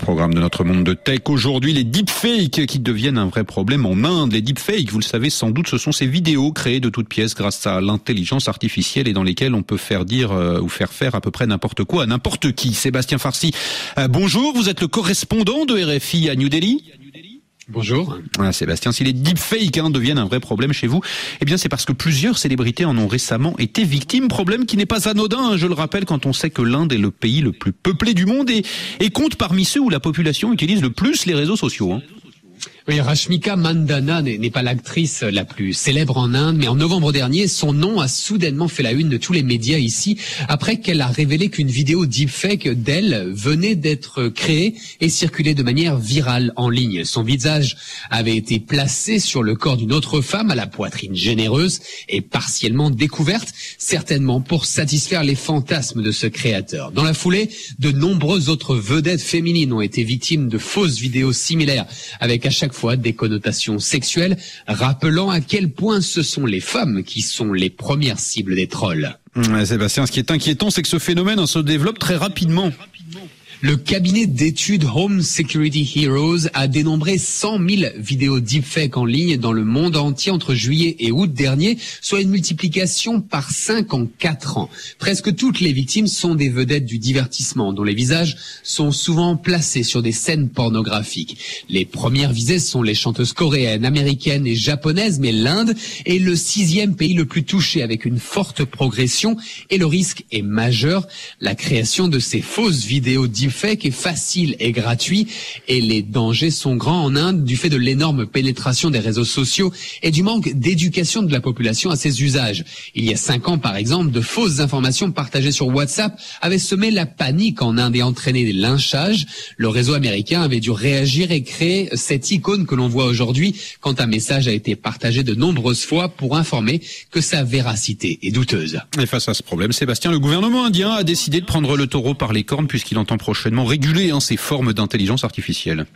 programme de Notre Monde de Tech. Aujourd'hui, les deepfakes qui deviennent un vrai problème en Inde. Les deepfakes, vous le savez sans doute, ce sont ces vidéos créées de toutes pièces grâce à l'intelligence artificielle et dans lesquelles on peut faire dire ou faire faire à peu près n'importe quoi à n'importe qui. Sébastien Farcy, bonjour, vous êtes le correspondant de RFI à New Delhi. Bonjour. Voilà, Sébastien, si les deepfakes deviennent un vrai problème chez vous, eh bien c'est parce que plusieurs célébrités en ont récemment été victimes, problème qui n'est pas anodin, je le rappelle, quand on sait que l'Inde est le pays le plus peuplé du monde et compte parmi ceux où la population utilise le plus les réseaux sociaux. Oui, Rashmika Mandanna n'est pas l'actrice la plus célèbre en Inde, mais en novembre dernier, son nom a soudainement fait la une de tous les médias ici, après qu'elle a révélé qu'une vidéo deepfake d'elle venait d'être créée et circulée de manière virale en ligne. Son visage avait été placé sur le corps d'une autre femme à la poitrine généreuse et partiellement découverte, certainement pour satisfaire les fantasmes de ce créateur. Dans la foulée, de nombreuses autres vedettes féminines ont été victimes de fausses vidéos similaires, avec à chaque fois des connotations sexuelles, rappelant à quel point ce sont les femmes qui sont les premières cibles des trolls. Ouais, Sébastien, ce qui est inquiétant, c'est que ce phénomène se développe très rapidement. Le cabinet d'études Home Security Heroes a dénombré 100 000 vidéos deepfakes en ligne dans le monde entier entre juillet et août dernier, soit une multiplication par 5 en 4 ans. Presque toutes les victimes sont des vedettes du divertissement, dont les visages sont souvent placés sur des scènes pornographiques. Les premières visées sont les chanteuses coréennes, américaines et japonaises, mais l'Inde est le 6e pays le plus touché, avec une forte progression, et le risque est majeur. La création de ces fausses vidéos deepfakes est facile et gratuit, et les dangers sont grands en Inde du fait de l'énorme pénétration des réseaux sociaux et du manque d'éducation de la population à ces usages. Il y a 5 ans, par exemple, de fausses informations partagées sur WhatsApp avaient semé la panique en Inde et entraîné des lynchages. Le réseau américain avait dû réagir et créer cette icône que l'on voit aujourd'hui quand un message a été partagé de nombreuses fois pour informer que sa véracité est douteuse. Et face à ce problème, Sébastien, le gouvernement indien a décidé de prendre le taureau par les cornes puisqu'il entend prochainement réguler ces formes d'intelligence artificielle.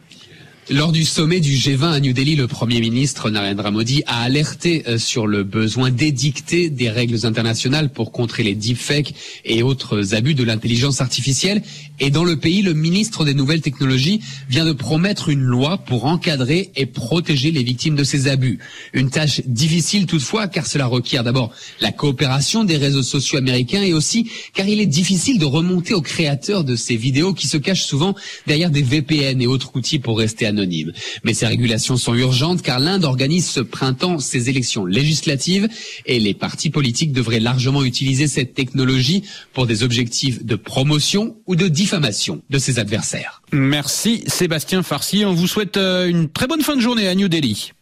Lors du sommet du G20 à New Delhi, le Premier ministre Narendra Modi a alerté sur le besoin d'édicter des règles internationales pour contrer les deepfakes et autres abus de l'intelligence artificielle. Et dans le pays, le ministre des Nouvelles Technologies vient de promettre une loi pour encadrer et protéger les victimes de ces abus. Une tâche difficile toutefois, car cela requiert d'abord la coopération des réseaux sociaux américains et aussi car il est difficile de remonter aux créateurs de ces vidéos qui se cachent souvent derrière des VPN et autres outils pour rester anonyme. Mais ces régulations sont urgentes car l'Inde organise ce printemps ses élections législatives et les partis politiques devraient largement utiliser cette technologie pour des objectifs de promotion ou de diffamation de ses adversaires. Merci Sébastien Farcy, on vous souhaite une très bonne fin de journée à New Delhi.